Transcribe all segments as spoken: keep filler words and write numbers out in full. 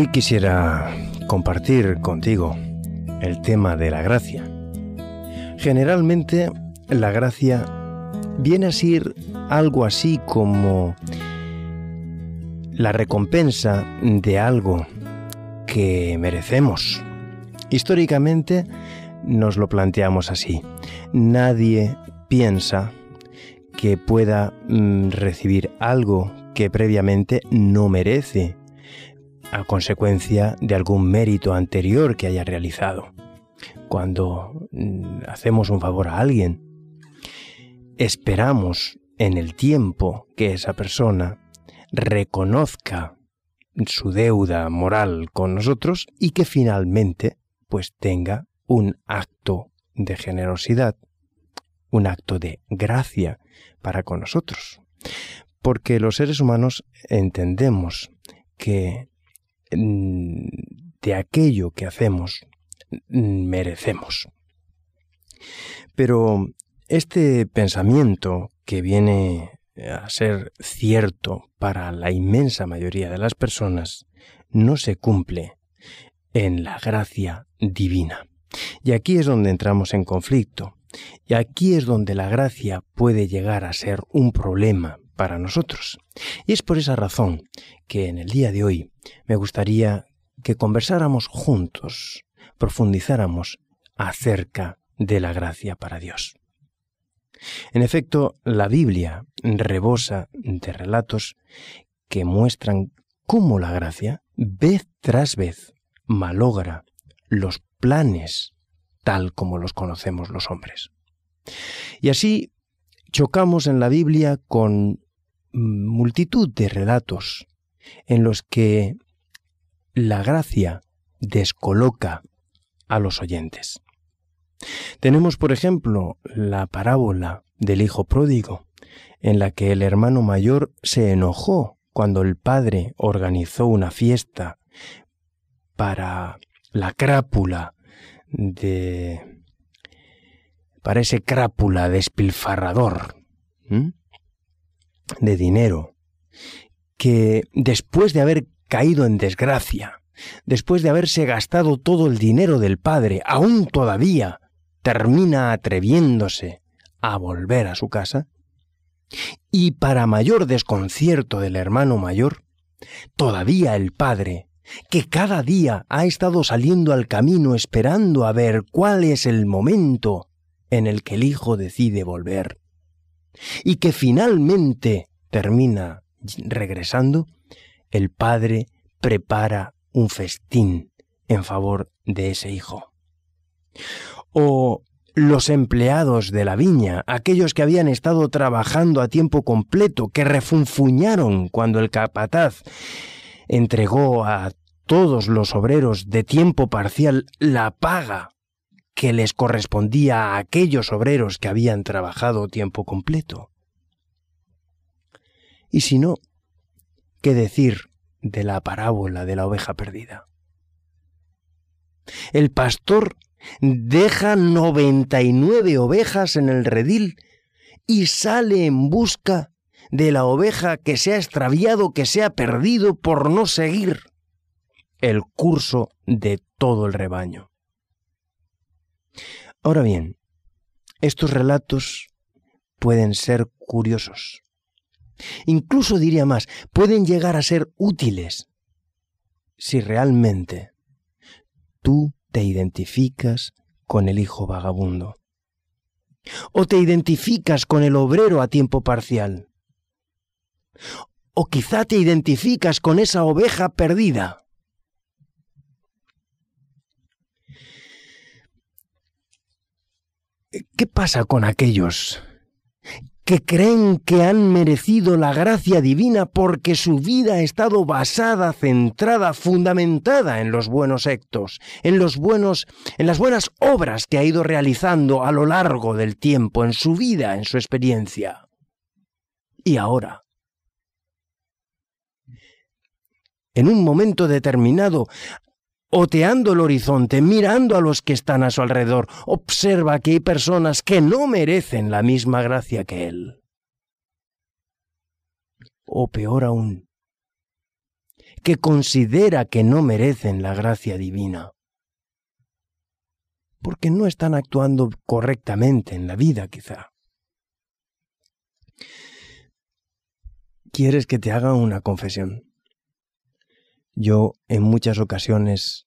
Hoy quisiera compartir contigo el tema de la gracia. Generalmente la gracia viene a ser algo así como la recompensa de algo que merecemos. Históricamente nos lo planteamos así. Nadie piensa que pueda recibir algo que previamente no merece a consecuencia de algún mérito anterior que haya realizado. Cuando hacemos un favor a alguien, esperamos en el tiempo que esa persona reconozca su deuda moral con nosotros y que finalmente pues tenga un acto de generosidad, un acto de gracia para con nosotros. Porque los seres humanos entendemos que de aquello que hacemos merecemos. Pero este pensamiento, que viene a ser cierto para la inmensa mayoría de las personas, no se cumple en la gracia divina. Y aquí es donde entramos en conflicto. Y aquí es donde la gracia puede llegar a ser un problema para nosotros. Y es por esa razón que en el día de hoy me gustaría que conversáramos juntos, profundizáramos acerca de la gracia para Dios. En efecto, la Biblia rebosa de relatos que muestran cómo la gracia, vez tras vez, malogra los planes tal como los conocemos los hombres. Y así chocamos en la Biblia con multitud de relatos en los que la gracia descoloca a los oyentes. Tenemos, por ejemplo, la parábola del hijo pródigo, en la que el hermano mayor se enojó cuando el padre organizó una fiesta para la crápula de... para ese crápula despilfarrador ¿eh? de dinero, que después de haber caído en desgracia, después de haberse gastado todo el dinero del padre, aún todavía termina atreviéndose a volver a su casa, y para mayor desconcierto del hermano mayor, todavía el padre, que cada día ha estado saliendo al camino esperando a ver cuál es el momento en el que el hijo decide volver, y que finalmente termina regresando, el padre prepara un festín en favor de ese hijo. O los empleados de la viña, aquellos que habían estado trabajando a tiempo completo, que refunfuñaron cuando el capataz entregó a todos los obreros de tiempo parcial la paga que les correspondía a aquellos obreros que habían trabajado tiempo completo. Y si no, ¿qué decir de la parábola de la oveja perdida? El pastor deja noventa y nueve ovejas en el redil y sale en busca de la oveja que se ha extraviado, que se ha perdido por no seguir el curso de todo el rebaño. Ahora bien, estos relatos pueden ser curiosos. Incluso diría más, pueden llegar a ser útiles si realmente tú te identificas con el hijo vagabundo o te identificas con el obrero a tiempo parcial o quizá te identificas con esa oveja perdida. ¿Qué pasa con aquellos que creen que han merecido la gracia divina porque su vida ha estado basada, centrada, fundamentada en los buenos actos, en los buenos, en las buenas obras que ha ido realizando a lo largo del tiempo, en su vida, en su experiencia? Y ahora, en un momento determinado, oteando el horizonte, mirando a los que están a su alrededor, observa que hay personas que no merecen la misma gracia que él. O peor aún, que considera que no merecen la gracia divina, porque no están actuando correctamente en la vida, quizá. ¿Quieres que te haga una confesión? Yo en muchas ocasiones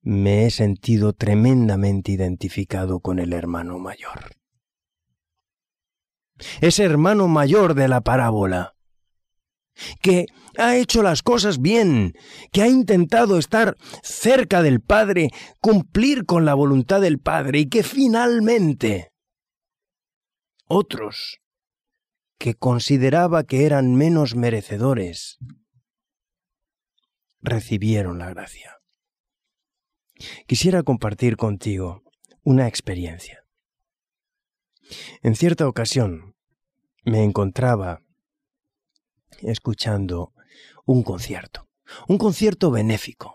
me he sentido tremendamente identificado con el hermano mayor. Ese hermano mayor de la parábola, que ha hecho las cosas bien, que ha intentado estar cerca del Padre, cumplir con la voluntad del Padre, y que finalmente otros que consideraba que eran menos merecedores recibieron la gracia. Quisiera compartir contigo una experiencia. En cierta ocasión me encontraba escuchando un concierto, un concierto benéfico.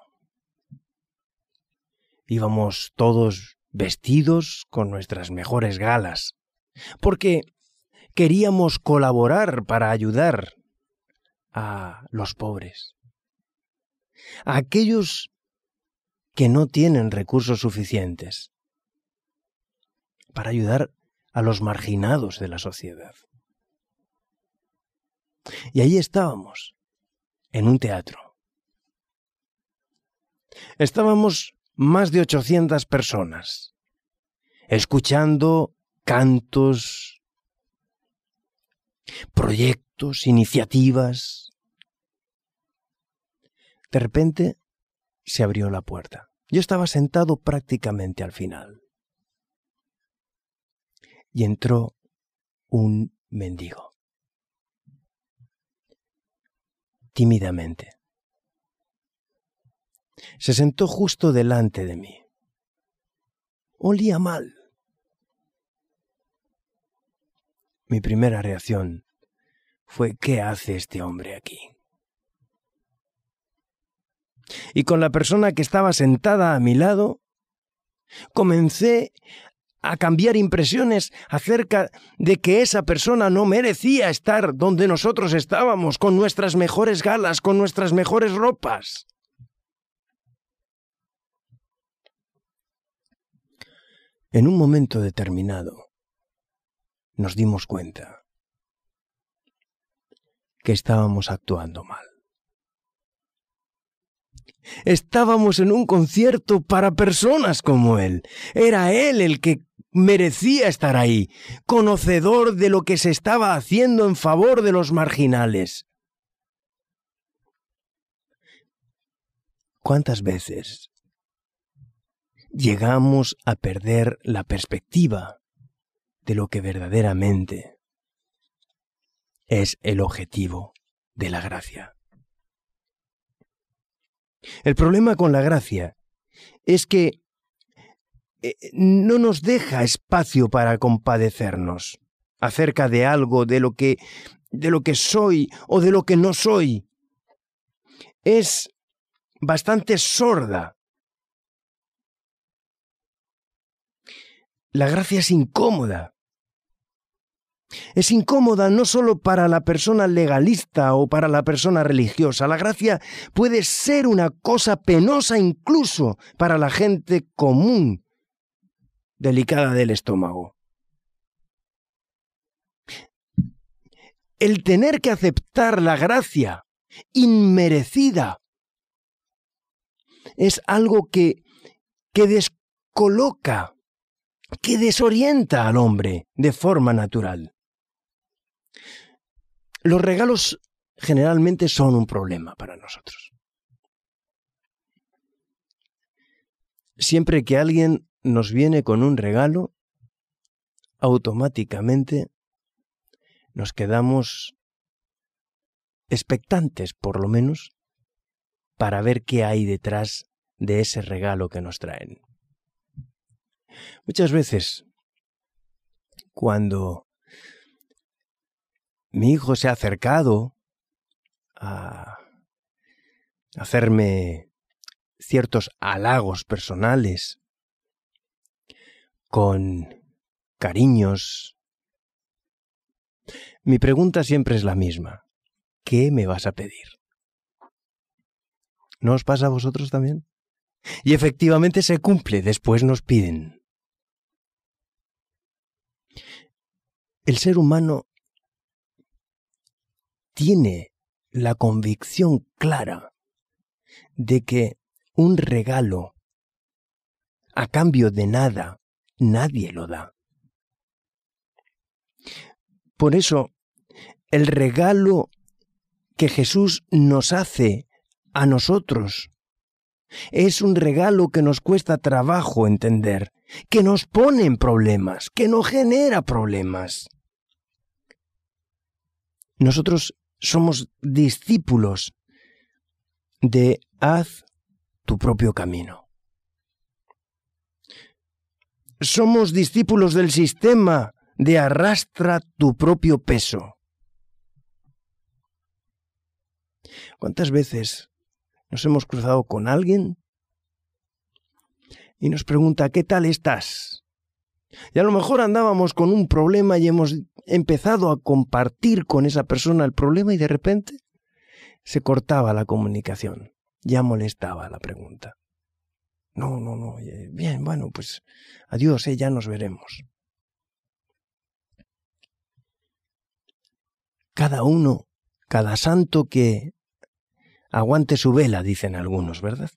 Íbamos todos vestidos con nuestras mejores galas, porque queríamos colaborar para ayudar a los pobres, a aquellos que no tienen recursos suficientes, para ayudar a los marginados de la sociedad. Y allí estábamos, en un teatro. Estábamos más de ochocientas personas, escuchando cantos, proyectos, iniciativas. De repente se abrió la puerta. Yo estaba sentado prácticamente al final. Y entró un mendigo. Tímidamente. Se sentó justo delante de mí. Olía mal. Mi primera reacción fue: ¿qué hace este hombre aquí? Y con la persona que estaba sentada a mi lado, comencé a cambiar impresiones acerca de que esa persona no merecía estar donde nosotros estábamos, con nuestras mejores galas, con nuestras mejores ropas. En un momento determinado, nos dimos cuenta que estábamos actuando mal. Estábamos en un concierto para personas como él. Era él el que merecía estar ahí, conocedor de lo que se estaba haciendo en favor de los marginales. ¿Cuántas veces llegamos a perder la perspectiva de lo que verdaderamente es el objetivo de la gracia? El problema con la gracia es que no nos deja espacio para compadecernos acerca de algo, de lo que, de lo que soy o de lo que no soy. Es bastante sorda. La gracia es incómoda. Es incómoda no solo para la persona legalista o para la persona religiosa. La gracia puede ser una cosa penosa incluso para la gente común, delicada del estómago. El tener que aceptar la gracia inmerecida es algo que, que descoloca, que desorienta al hombre de forma natural. Los regalos generalmente son un problema para nosotros. Siempre que alguien nos viene con un regalo, automáticamente nos quedamos expectantes, por lo menos, para ver qué hay detrás de ese regalo que nos traen. Muchas veces, cuando mi hijo se ha acercado a hacerme ciertos halagos personales, con cariños, mi pregunta siempre es la misma: ¿qué me vas a pedir? ¿No os pasa a vosotros también? Y efectivamente se cumple, después nos piden. El ser humano tiene la convicción clara de que un regalo a cambio de nada, nadie lo da. Por eso, el regalo que Jesús nos hace a nosotros es un regalo que nos cuesta trabajo entender, que nos pone en problemas, que nos genera problemas. Nosotros somos discípulos de haz tu propio camino. Somos discípulos del sistema de arrastra tu propio peso. ¿Cuántas veces nos hemos cruzado con alguien y nos pregunta, ¿qué tal estás? Y a lo mejor andábamos con un problema y hemos empezado a compartir con esa persona el problema y de repente se cortaba la comunicación, ya molestaba la pregunta. No, no, no, bien, bueno, pues adiós, eh, ya nos veremos. Cada uno, cada santo que aguante su vela, dicen algunos, ¿verdad?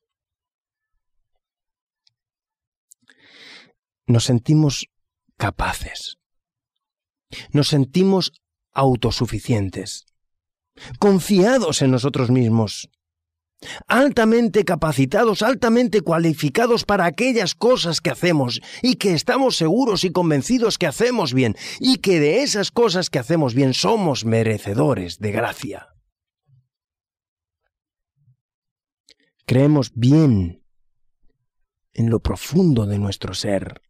Nos sentimos capaces. Nos sentimos autosuficientes, confiados en nosotros mismos, altamente capacitados, altamente cualificados para aquellas cosas que hacemos y que estamos seguros y convencidos que hacemos bien y que de esas cosas que hacemos bien somos merecedores de gracia. Creemos bien en lo profundo de nuestro ser,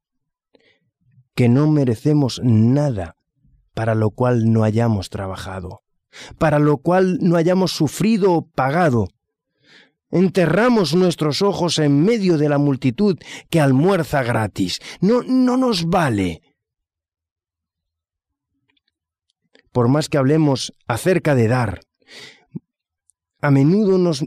que no merecemos nada para lo cual no hayamos trabajado, para lo cual no hayamos sufrido o pagado. Enterramos nuestros ojos en medio de la multitud que almuerza gratis. No, no nos vale. Por más que hablemos acerca de dar, a menudo nos,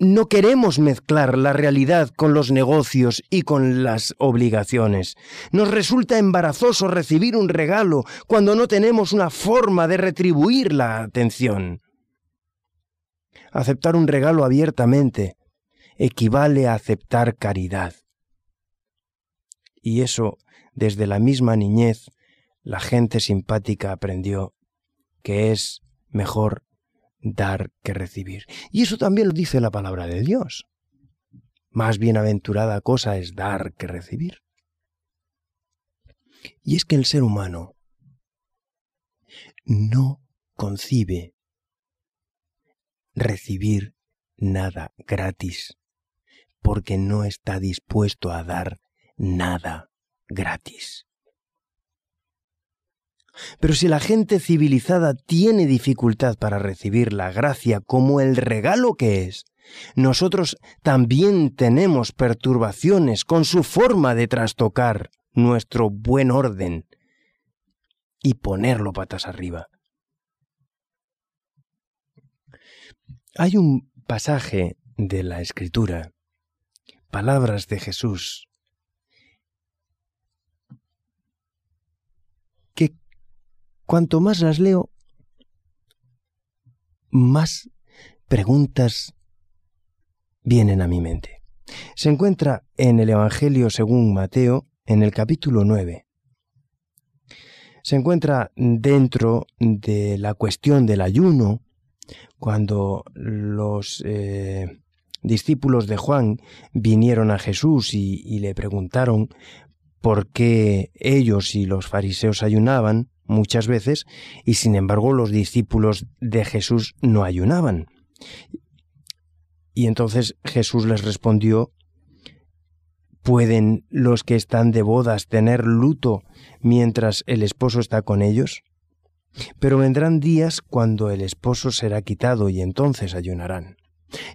no queremos mezclar la realidad con los negocios y con las obligaciones. Nos resulta embarazoso recibir un regalo cuando no tenemos una forma de retribuir la atención. Aceptar un regalo abiertamente equivale a aceptar caridad. Y eso, desde la misma niñez, la gente simpática aprendió que es mejor dar que recibir. Y eso también lo dice la palabra de Dios. Más bienaventurada cosa es dar que recibir. Y es que el ser humano no concibe recibir nada gratis, porque no está dispuesto a dar nada gratis. Pero si la gente civilizada tiene dificultad para recibir la gracia como el regalo que es, nosotros también tenemos perturbaciones con su forma de trastocar nuestro buen orden y ponerlo patas arriba. Hay un pasaje de la Escritura, palabras de Jesús, que cuanto más las leo, más preguntas vienen a mi mente. Se encuentra en el Evangelio según Mateo, en el capítulo nueve. Se encuentra dentro de la cuestión del ayuno, cuando los eh, discípulos de Juan vinieron a Jesús y, y le preguntaron por qué ellos y los fariseos ayunaban muchas veces y sin embargo los discípulos de Jesús no ayunaban. Y entonces Jesús les respondió: ¿pueden los que están de bodas tener luto mientras el esposo está con ellos? Pero vendrán días cuando el esposo será quitado y entonces ayunarán.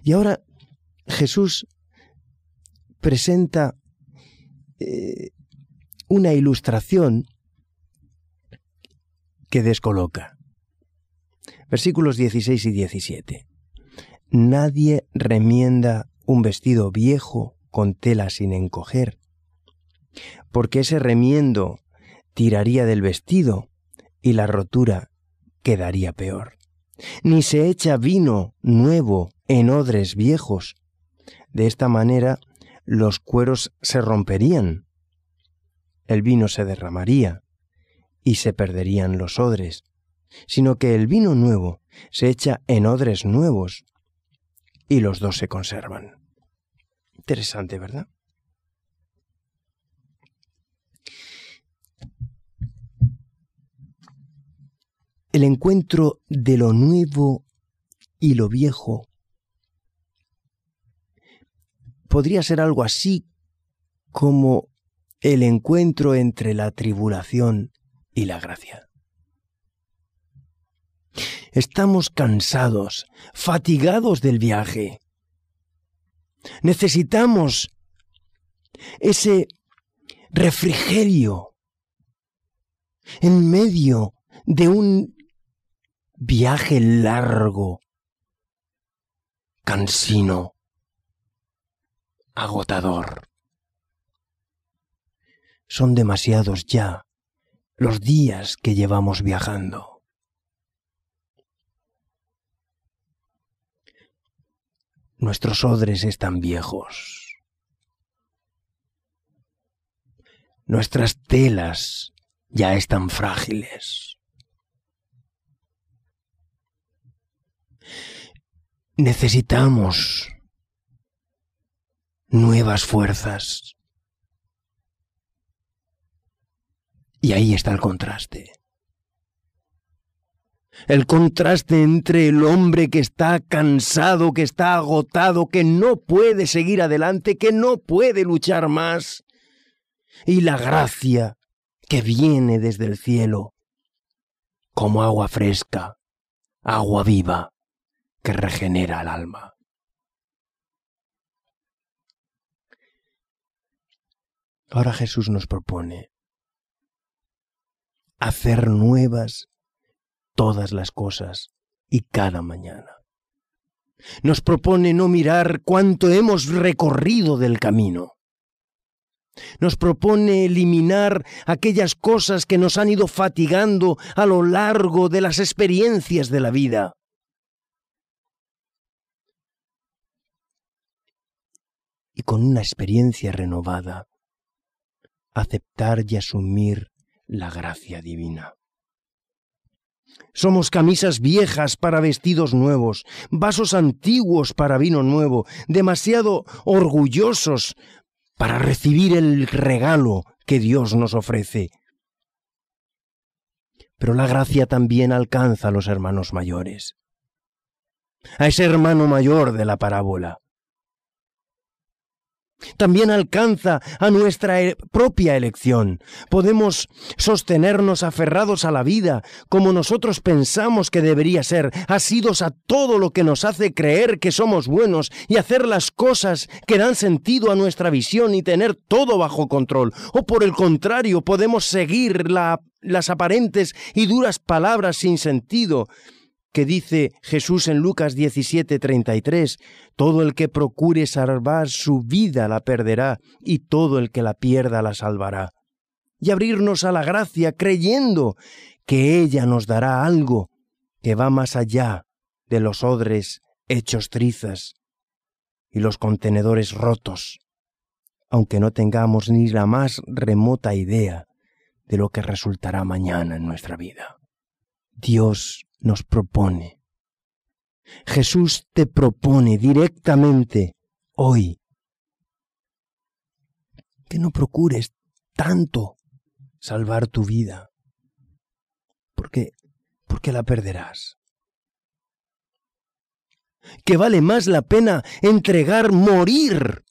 Y ahora Jesús presenta eh, una ilustración que descoloca. Versículos dieciséis y diecisiete. Nadie remienda un vestido viejo con tela sin encoger, porque ese remiendo tiraría del vestido y la rotura quedaría peor. Ni se echa vino nuevo en odres viejos. De esta manera los cueros se romperían, el vino se derramaría y se perderían los odres, sino que el vino nuevo se echa en odres nuevos y los dos se conservan. Interesante, ¿verdad? El encuentro de lo nuevo y lo viejo podría ser algo así como el encuentro entre la tribulación y la gracia. Estamos cansados, fatigados del viaje. Necesitamos ese refrigerio en medio de un viaje largo, cansino, agotador. Son demasiados ya los días que llevamos viajando. Nuestros odres están viejos. Nuestras telas ya están frágiles. Necesitamos nuevas fuerzas. Y ahí está el contraste. El contraste entre el hombre que está cansado, que está agotado, que no puede seguir adelante, que no puede luchar más, y la gracia que viene desde el cielo, como agua fresca, agua viva, que regenera el alma. Ahora Jesús nos propone hacer nuevas todas las cosas y cada mañana. Nos propone no mirar cuánto hemos recorrido del camino. Nos propone eliminar aquellas cosas que nos han ido fatigando a lo largo de las experiencias de la vida. Y con una experiencia renovada, aceptar y asumir la gracia divina. Somos camisas viejas para vestidos nuevos, vasos antiguos para vino nuevo, demasiado orgullosos para recibir el regalo que Dios nos ofrece. Pero la gracia también alcanza a los hermanos mayores, a ese hermano mayor de la parábola. También alcanza a nuestra propia elección. Podemos sostenernos aferrados a la vida, como nosotros pensamos que debería ser, asidos a todo lo que nos hace creer que somos buenos y hacer las cosas que dan sentido a nuestra visión y tener todo bajo control. O por el contrario, podemos seguir la, las aparentes y duras palabras sin sentido que dice Jesús en Lucas diecisiete, treinta y tres, todo el que procure salvar su vida la perderá, y todo el que la pierda la salvará. Y abrirnos a la gracia creyendo que ella nos dará algo que va más allá de los odres hechos trizas y los contenedores rotos, aunque no tengamos ni la más remota idea de lo que resultará mañana en nuestra vida. Dios nos propone. Jesús te propone directamente hoy que no procures tanto salvar tu vida, porque, porque la perderás. Que vale más la pena entregar, morir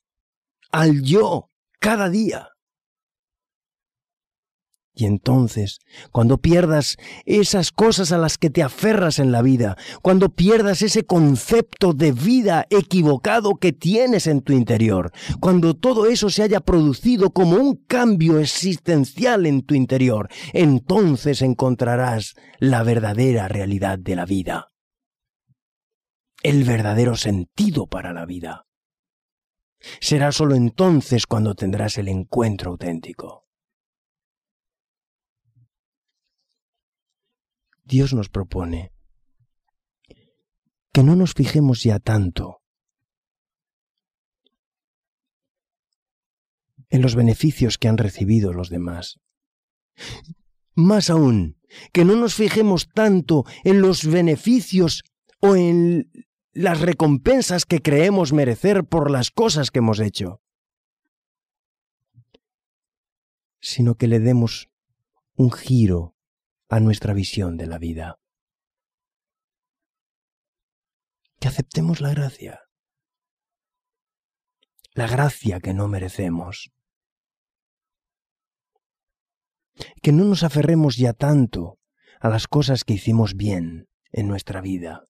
al yo cada día. Y entonces, cuando pierdas esas cosas a las que te aferras en la vida, cuando pierdas ese concepto de vida equivocado que tienes en tu interior, cuando todo eso se haya producido como un cambio existencial en tu interior, entonces encontrarás la verdadera realidad de la vida, el verdadero sentido para la vida, Será solo entonces cuando tendrás el encuentro auténtico. Dios nos propone que no nos fijemos ya tanto en los beneficios que han recibido los demás. Más aún, que no nos fijemos tanto en los beneficios o en las recompensas que creemos merecer por las cosas que hemos hecho, sino que le demos un giro a nuestra visión de la vida. Que aceptemos la gracia, la gracia que no merecemos. Que no nos aferremos ya tanto a las cosas que hicimos bien en nuestra vida,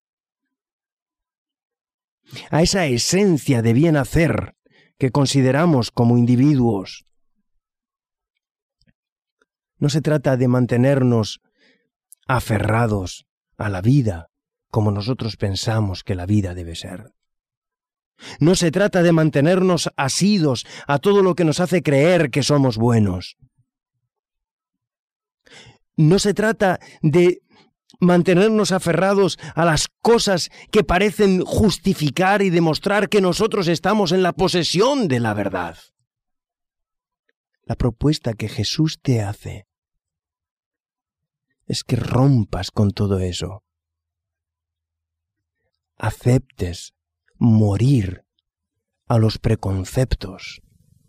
a esa esencia de bien hacer que consideramos como individuos. No se trata de mantenernos aferrados a la vida como nosotros pensamos que la vida debe ser. No se trata de mantenernos asidos a todo lo que nos hace creer que somos buenos. No se trata de mantenernos aferrados a las cosas que parecen justificar y demostrar que nosotros estamos en la posesión de la verdad. La propuesta que Jesús te hace es que rompas con todo eso. Aceptes morir a los preconceptos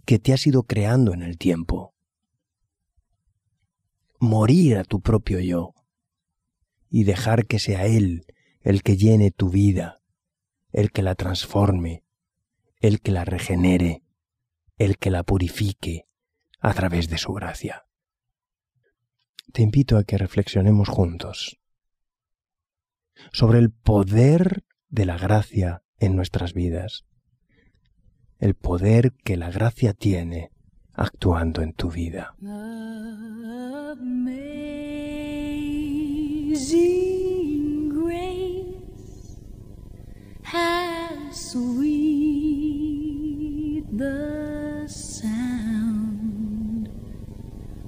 que te has ido creando en el tiempo. Morir a tu propio yo y dejar que sea Él el que llene tu vida, el que la transforme, el que la regenere, el que la purifique a través de su gracia. Te invito a que reflexionemos juntos sobre el poder de la gracia en nuestras vidas, el poder que la gracia tiene actuando en tu vida. Amazing grace, how sweet the sound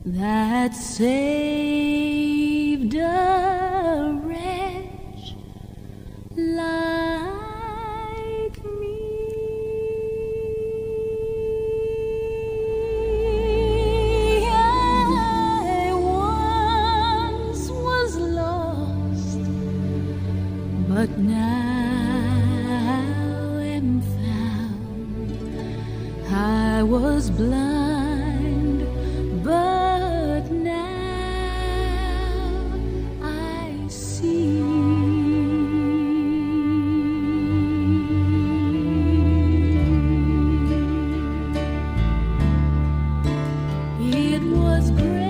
that saved a wretch like but now am found. I was blind, but now I see. It was great.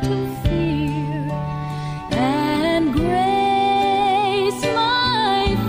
Grace my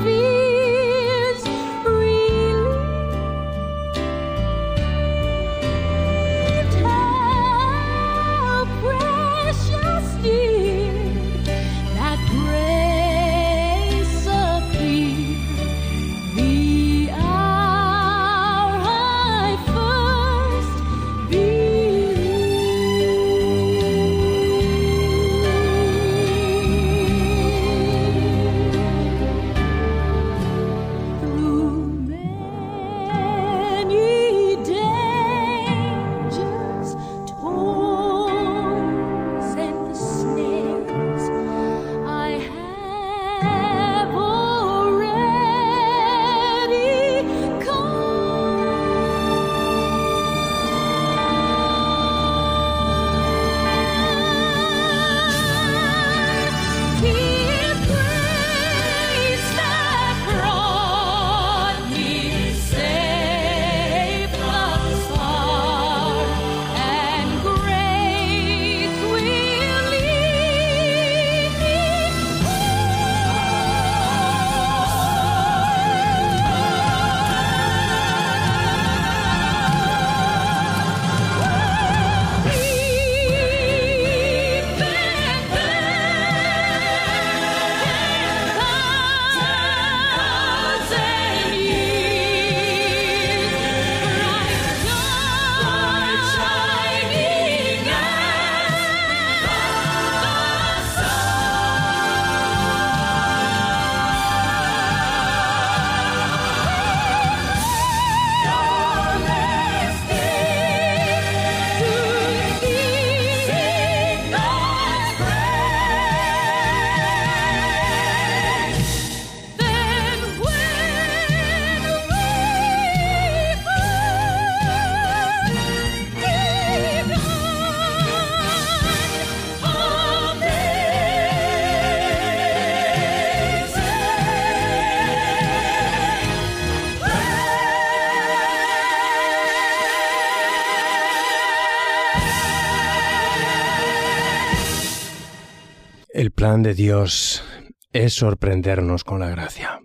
plan de Dios es sorprendernos con la gracia.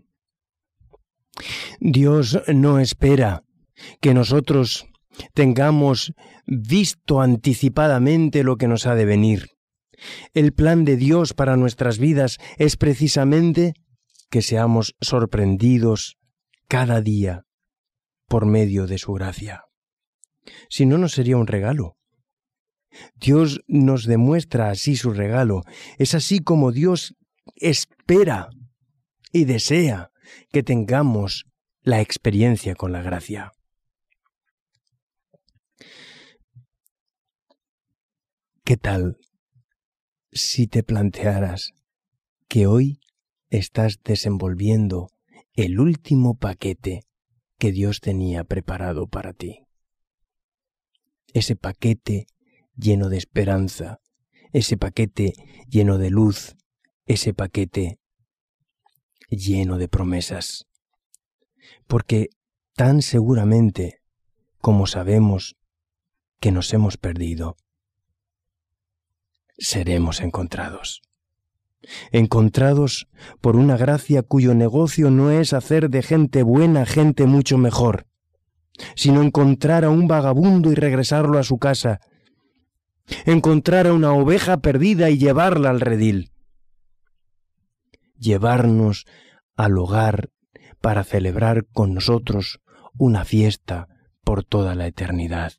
Dios no espera que nosotros tengamos visto anticipadamente lo que nos ha de venir. El plan de Dios para nuestras vidas es precisamente que seamos sorprendidos cada día por medio de su gracia. Si no, no sería un regalo. Dios nos demuestra así su regalo. Es así como Dios espera y desea que tengamos la experiencia con la gracia. ¿Qué tal si te plantearas que hoy estás desenvolviendo el último paquete que Dios tenía preparado para ti? Ese paquete lleno de esperanza, ese paquete lleno de luz, ese paquete lleno de promesas. Porque tan seguramente como sabemos que nos hemos perdido, seremos encontrados. Encontrados por una gracia cuyo negocio no es hacer de gente buena gente mucho mejor, sino encontrar a un vagabundo y regresarlo a su casa, encontrar a una oveja perdida y llevarla al redil, llevarnos al hogar para celebrar con nosotros una fiesta por toda la eternidad.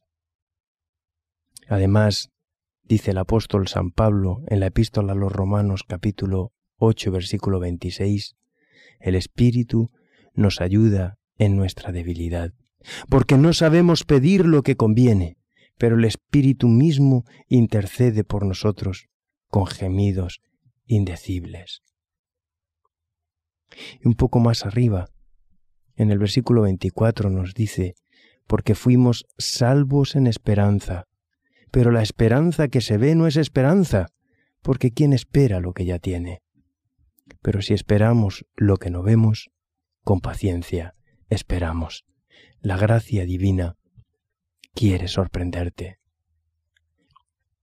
Además, dice el apóstol San Pablo en la epístola a los Romanos capítulo ocho versículo veintiséis, el Espíritu nos ayuda en nuestra debilidad, porque no sabemos pedir lo que conviene, pero el Espíritu mismo intercede por nosotros con gemidos indecibles. Y un poco más arriba, en el versículo veinticuatro nos dice, porque fuimos salvos en esperanza, pero la esperanza que se ve no es esperanza, porque ¿quién espera lo que ya tiene? Pero si esperamos lo que no vemos, con paciencia esperamos. La gracia divina quiere sorprenderte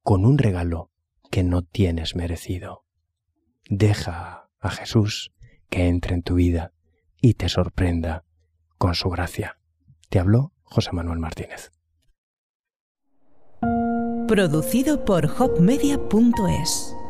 con un regalo que no tienes merecido. Deja a Jesús que entre en tu vida y te sorprenda con su gracia. Te habló José Manuel Martínez. Producido por hop media punto es.